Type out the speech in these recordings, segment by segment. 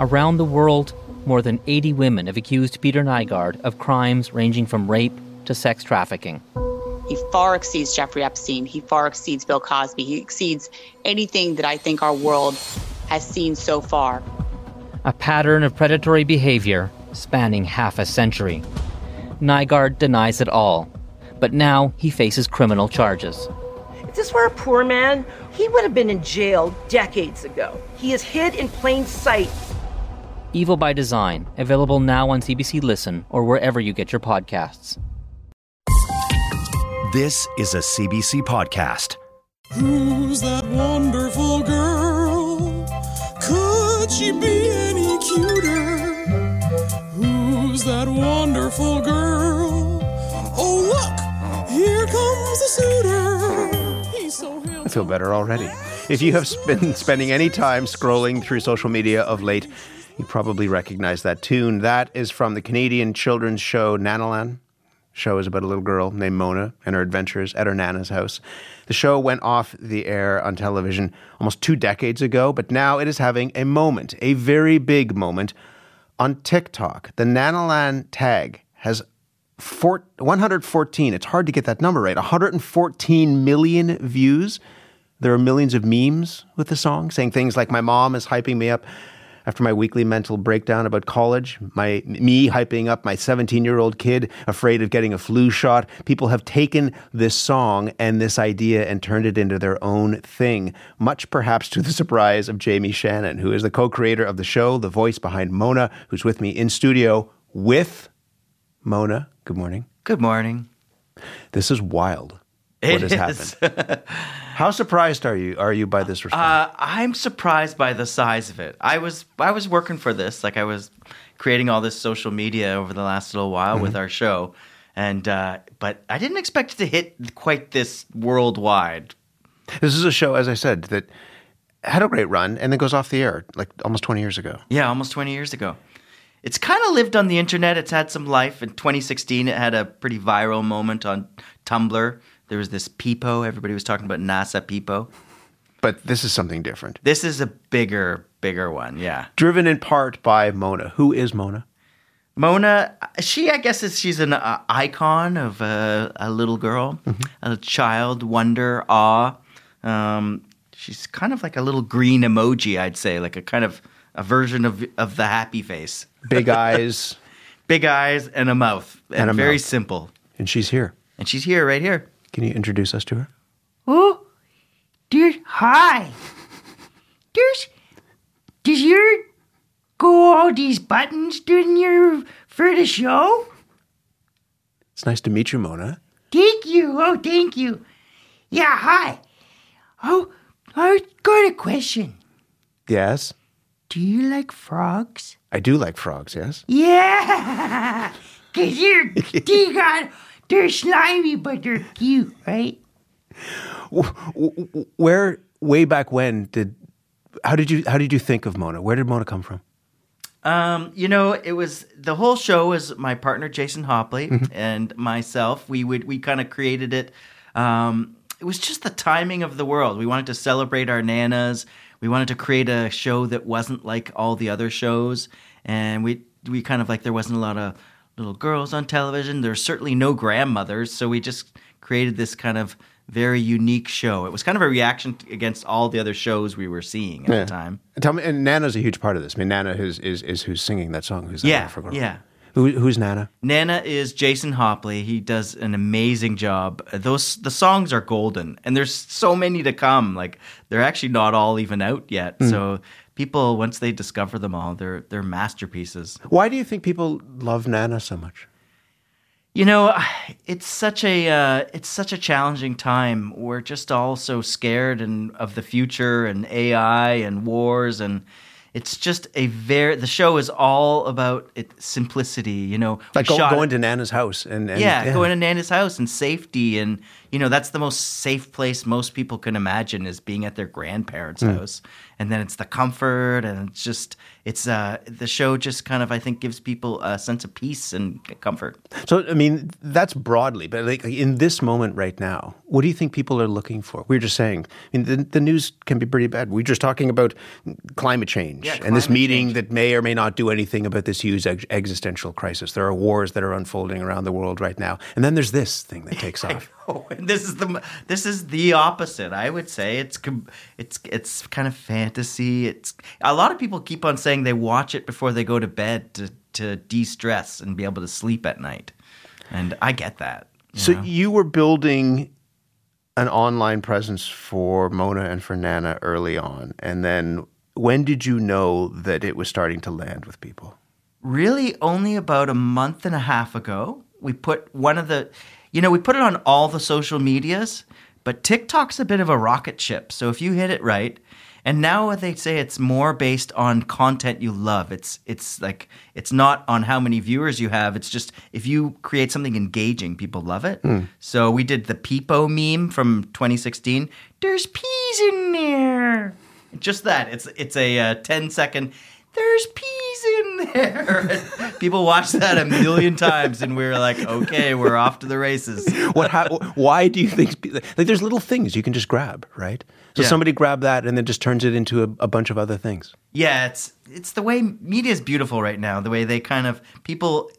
Around the world, more than 80 women have accused Peter Nygaard of crimes ranging from rape to sex trafficking. He far exceeds Jeffrey Epstein. He far exceeds Bill Cosby. He exceeds anything that I think our world has seen so far. A pattern of predatory behavior spanning half a century. Nygaard denies it all, but now he faces criminal charges. If this were a poor man, he would have been in jail decades ago. He is hid in plain sight. Evil by Design, available now on CBC Listen or wherever you get your podcasts. This is a CBC podcast. Who's that wonderful girl? Could she be any cuter? Who's that wonderful girl? Oh, look, here comes the suitor. He's so handsome. I feel better already. If you have been spending any time scrolling through social media of late, you probably recognize that tune. That is from the Canadian children's show Nanalan. The show is about a little girl named Mona and her adventures at her Nana's house. The show went off the air on television almost 2 decades ago, but now it is having a moment, a very big moment, on TikTok. The Nanalan tag has 114, it's hard to get that number right, 114 million views. There are millions of memes with the song saying things like, my mom is hyping me up after my weekly mental breakdown about college, me hyping up my 17-year-old kid afraid of getting a flu shot. People have taken this song and this idea and turned it into their own thing, much perhaps to the surprise of Jamie Shannon, who is the co-creator of the show, the voice behind Mona, who's with me in studio with Mona. Good morning. Good morning. This is wild. What has happened? How surprised are you by this response? I'm surprised by the size of it. I was working for this. Like, I was creating all this social media over the last little while with our show. And but I didn't expect it to hit quite this worldwide. This is a show, as I said, that had a great run and then goes off the air like almost 20 years ago. Yeah, almost 20 years ago. It's kind of lived on the internet. It's had some life. In 2016, it had a pretty viral moment on Tumblr. There was this peepo. Everybody was talking about NASA peepo. But this is something different. This is a bigger one, yeah. Driven in part by Mona. Who is Mona? Mona, she's an icon of a little girl, a child, wonder, awe. She's kind of like a little green emoji, I'd say, like a kind of a version of the happy face. Big eyes. Big eyes and a mouth. And a very mouth. Simple. And she's here. And she's here, right here. Can you introduce us to her? Oh, dear, hi. Does your go all these buttons during your for the show? It's nice to meet you, Mona. Thank you. Oh, thank you. Yeah, hi. Oh, I got a question. Yes? Do you like frogs? I do like frogs, yes. Yeah, because you're Deacon. They're slimy, but they're cute, right? Where, way back when, how did you think of Mona? Where did Mona come from? It was, the whole show was my partner, Jason Hopley, and myself. We kind of created it. It was just the timing of the world. We wanted to celebrate our nanas. We wanted to create a show that wasn't like all the other shows. And we kind of like, there wasn't a lot of little girls on television. There's certainly no grandmothers, so we just created this kind of very unique show. It was kind of a reaction against all the other shows we were seeing at the time. Tell me, and Nana's a huge part of this. I mean, Nana is who's singing that song. Who's Nana? Yeah. Who's Nana? Nana is Jason Hopley. He does an amazing job. The songs are golden, and there's so many to come. Like, they're actually not all even out yet, so people, once they discover them all, they're masterpieces. Why do you think people love Nana so much? You know, it's such a challenging time. We're just all so scared of the future and AI and wars, and it's just the show is all about simplicity. You know, like going to Nana's house and going to Nana's house and safety, and you know that's the most safe place most people can imagine is being at their grandparents' house. And then it's the comfort, and it's just the show just kind of, I think, gives people a sense of peace and comfort. So, I mean, that's broadly, but like in this moment right now, what do you think people are looking for? We were just saying, I mean, the news can be pretty bad. We were just talking about climate change. change and this meeting that may or may not do anything about this huge existential crisis. There are wars that are unfolding around the world right now. And then there's this thing that takes off. Oh, and this is the opposite. I would say it's kind of fantasy. It's a lot of people keep on saying they watch it before they go to bed to de-stress and be able to sleep at night. And I get that. You were building an online presence for Mona and for Nana early on. And then when did you know that it was starting to land with people? Really only about a month and a half ago. We put we put it on all the social medias, but TikTok's a bit of a rocket ship. So if you hit it right, and now they say it's more based on content you love. It's not on how many viewers you have. It's just if you create something engaging, people love it. Mm. So we did the Peepo meme from 2016. There's peas in there. Just that. It's a 10-second, there's peas in there. And people watched that a million times, and we were like, okay, we're off to the races. Why do you think – like there's little things you can just grab, right? So somebody grabbed that and then just turns it into a bunch of other things. Yeah, it's the way media is beautiful right now, the way they kind of – people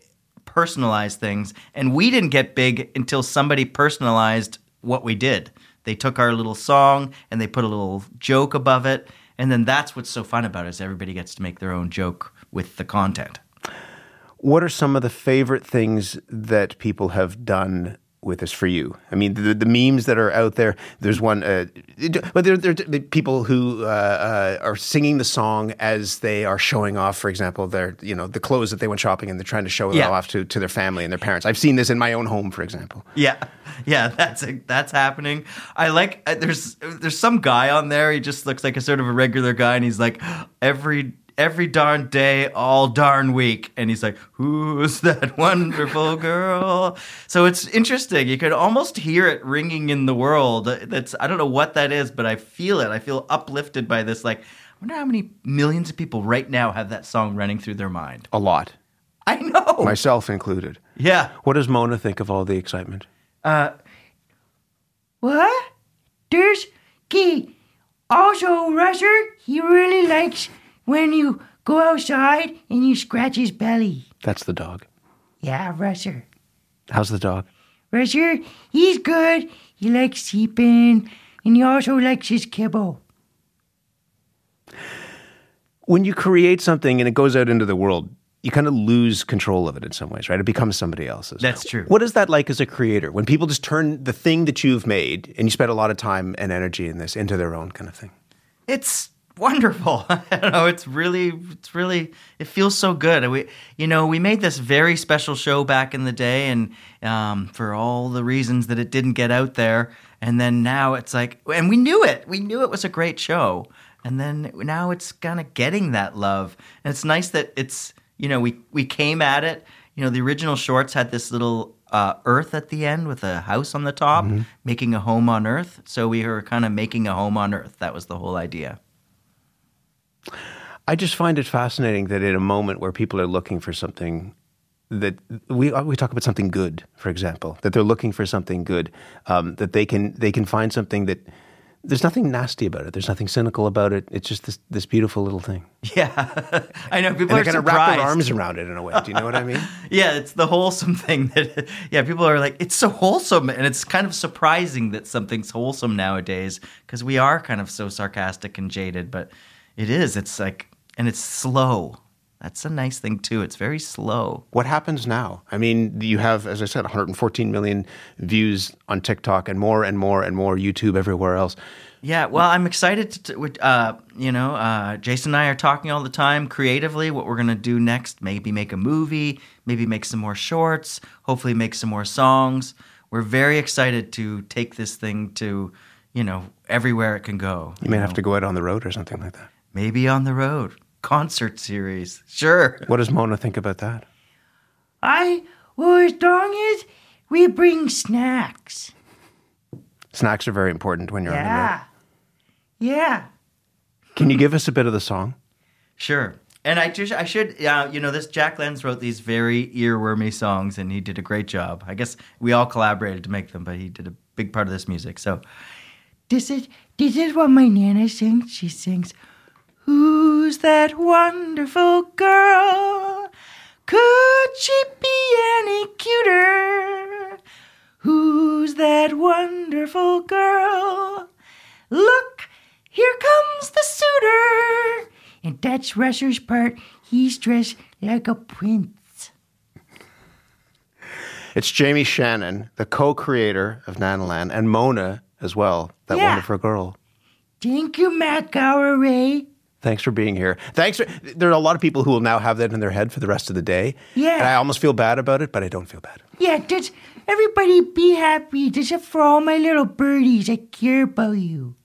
personalize things. And we didn't get big until somebody personalized what we did. They took our little song and they put a little joke above it. And then that's what's so fun about it is everybody gets to make their own joke with the content. What are some of the favorite things that people have done with this for you? I mean, the memes that are out there, there's one, but they're people who are singing the song as they are showing off, for example, their, the clothes that they went shopping and they're trying to show it off to their family and their parents. I've seen this in my own home, for example. Yeah, that's happening. I like, there's some guy on there, he just looks like a sort of a regular guy and he's like, every darn day, all darn week. And he's like, who's that wonderful girl? So it's interesting. You could almost hear it ringing in the world. I don't know what that is, but I feel it. I feel uplifted by this. Like, I wonder how many millions of people right now have that song running through their mind. A lot. I know. Myself included. Yeah. What does Mona think of all the excitement? What? There's key. Also, Rusher, he really likes... when you go outside and you scratch his belly. That's the dog. Yeah, Rusher. How's the dog? Rusher, he's good. He likes sleeping, and he also likes his kibble. When you create something and it goes out into the world, you kind of lose control of it in some ways, right? It becomes somebody else's. That's true. What is that like as a creator? When people just turn the thing that you've made, and you spend a lot of time and energy in this, into their own kind of thing? It's... wonderful. I don't know. It's really, it feels so good. We made this very special show back in the day and for all the reasons that it didn't get out there. And then now it's like, and we knew it was a great show. And then now it's kind of getting that love. And it's nice that it's, we came at it. The original shorts had this little Earth at the end with a house on the top, making a home on Earth. So we were kind of making a home on Earth. That was the whole idea. I just find it fascinating that in a moment where people are looking for something that we talk about something good, for example, that they're looking for something good, that they can find something that there's nothing nasty about it. There's nothing cynical about it. It's just this beautiful little thing. Yeah. I know people are surprised. They're going to wrap their arms around it in a way. Do you know what I mean? Yeah, it's the wholesome thing that people are like, it's so wholesome. And it's kind of surprising that something's wholesome nowadays because we are kind of so sarcastic and jaded, but... it is. It's like, and it's slow. That's a nice thing too. It's very slow. What happens now? I mean, you have, as I said, 114 million views on TikTok and more YouTube everywhere else. Yeah. Well, I'm excited Jason and I are talking all the time creatively, what we're going to do next, maybe make a movie, maybe make some more shorts, hopefully make some more songs. We're very excited to take this thing to, everywhere it can go. You may have to go out on the road or something like that. Maybe on the road. Concert series. Sure. What does Mona think about that? As long as we bring snacks. Snacks are very important when you're on the road. Yeah. Can you give us a bit of the song? Sure. And I should, this Jack Lenz wrote these very earwormy songs and he did a great job. I guess we all collaborated to make them, but he did a big part of this music. So this is what my Nana sings. She sings... Who's that wonderful girl? Could she be any cuter? Who's that wonderful girl? Look, here comes the suitor. And that's Russell's part. He's dressed like a prince. It's Jamie Shannon, the co-creator of Nanalan, and Mona as well, that wonderful girl. Thank you, Matt Gowery. Thanks for being here. There are a lot of people who will now have that in their head for the rest of the day. Yeah. And I almost feel bad about it, but I don't feel bad. Yeah, just everybody be happy. This is for all my little birdies. I care about you.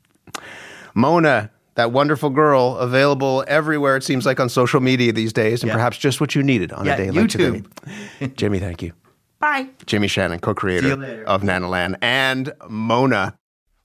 Mona, that wonderful girl, available everywhere, it seems like, on social media these days, and perhaps just what you needed on a day like today. Jamie, thank you. Bye. Jamie Shannon, co-creator of Nanalan, and Mona.